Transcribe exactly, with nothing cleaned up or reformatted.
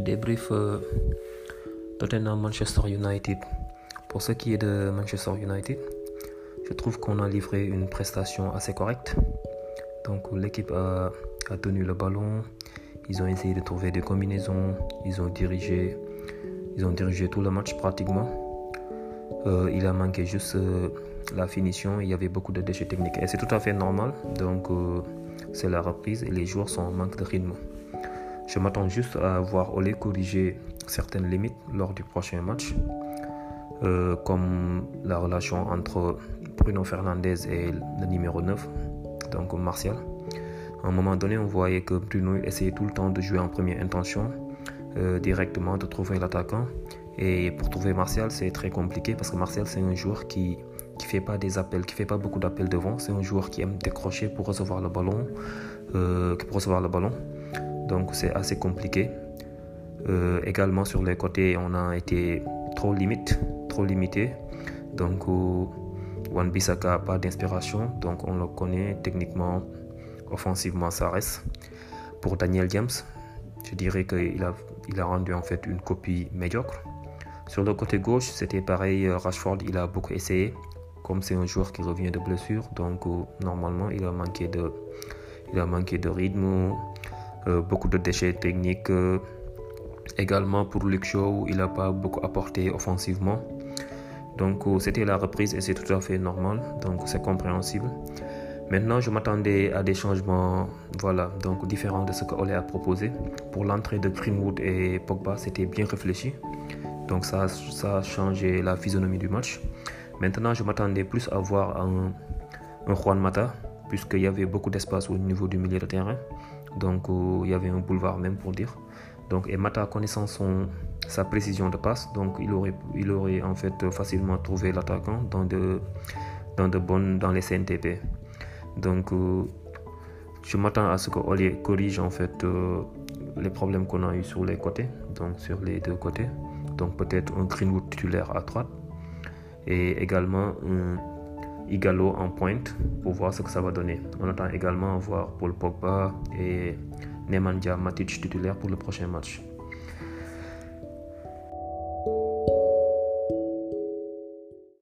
débrief euh, Tottenham Manchester United. Pour ce qui est de Manchester United, je trouve qu'on a livré une prestation assez correcte. Donc l'équipe a, a tenu le ballon, ils ont essayé de trouver des combinaisons, ils ont dirigé, ils ont dirigé tout le match pratiquement. Euh, il a manqué juste euh, la finition, il y avait beaucoup de déchets techniques et c'est tout à fait normal. Donc euh, c'est la reprise et les joueurs sont en manque de rythme. Je m'attends juste à voir Ole corriger certaines limites lors du prochain match, euh, comme la relation entre Bruno Fernandes et le numéro neuf, donc Martial. À un moment donné, on voyait que Bruno essayait tout le temps de jouer en première intention, euh, directement de trouver l'attaquant. Et pour trouver Martial, c'est très compliqué parce que Martial, c'est un joueur qui qui fait pas des appels, qui fait pas beaucoup d'appels devant. C'est un joueur qui aime décrocher pour recevoir le ballon, euh, pour recevoir le ballon. Donc c'est assez compliqué. Euh, également sur les côtés, on a été trop limite, trop limité. Donc euh, Wan-Bissaka n'a pas d'inspiration, donc on le connaît techniquement, offensivement ça reste. Pour Daniel James, je dirais qu'il a, il a rendu en fait une copie médiocre. Sur le côté gauche, c'était pareil. Rashford, il a beaucoup essayé, comme c'est un joueur qui revient de blessure, donc euh, normalement il a manqué de, il a manqué de rythme. Euh, beaucoup de déchets techniques. Euh, également pour Luke Shaw, il n'a pas beaucoup apporté offensivement. Donc euh, c'était la reprise et c'est tout à fait normal. Donc c'est compréhensible. Maintenant, je m'attendais à des changements, voilà, donc différents de ce que Ole a proposé. Pour l'entrée de Greenwood et Pogba, c'était bien réfléchi. Donc ça, ça a changé la physionomie du match. Maintenant, je m'attendais plus à voir un, un Juan Mata, puisqu'il y avait beaucoup d'espace au niveau du milieu de terrain. Donc euh, il y avait un boulevard même pour dire. Donc et Mata, connaissant son, sa précision de passe, donc il aurait, il aurait en fait facilement trouvé l'attaquant dans de, dans de bonnes, dans les C N T P. Donc euh, je m'attends à ce que Ole corrige en fait euh, les problèmes qu'on a eu sur les côtés, donc sur les deux côtés. Donc peut-être un Greenwood titulaire à droite et également un Igalo en pointe pour voir ce que ça va donner. On attend également voir Paul Pogba et Nemanja Matic titulaire pour le prochain match.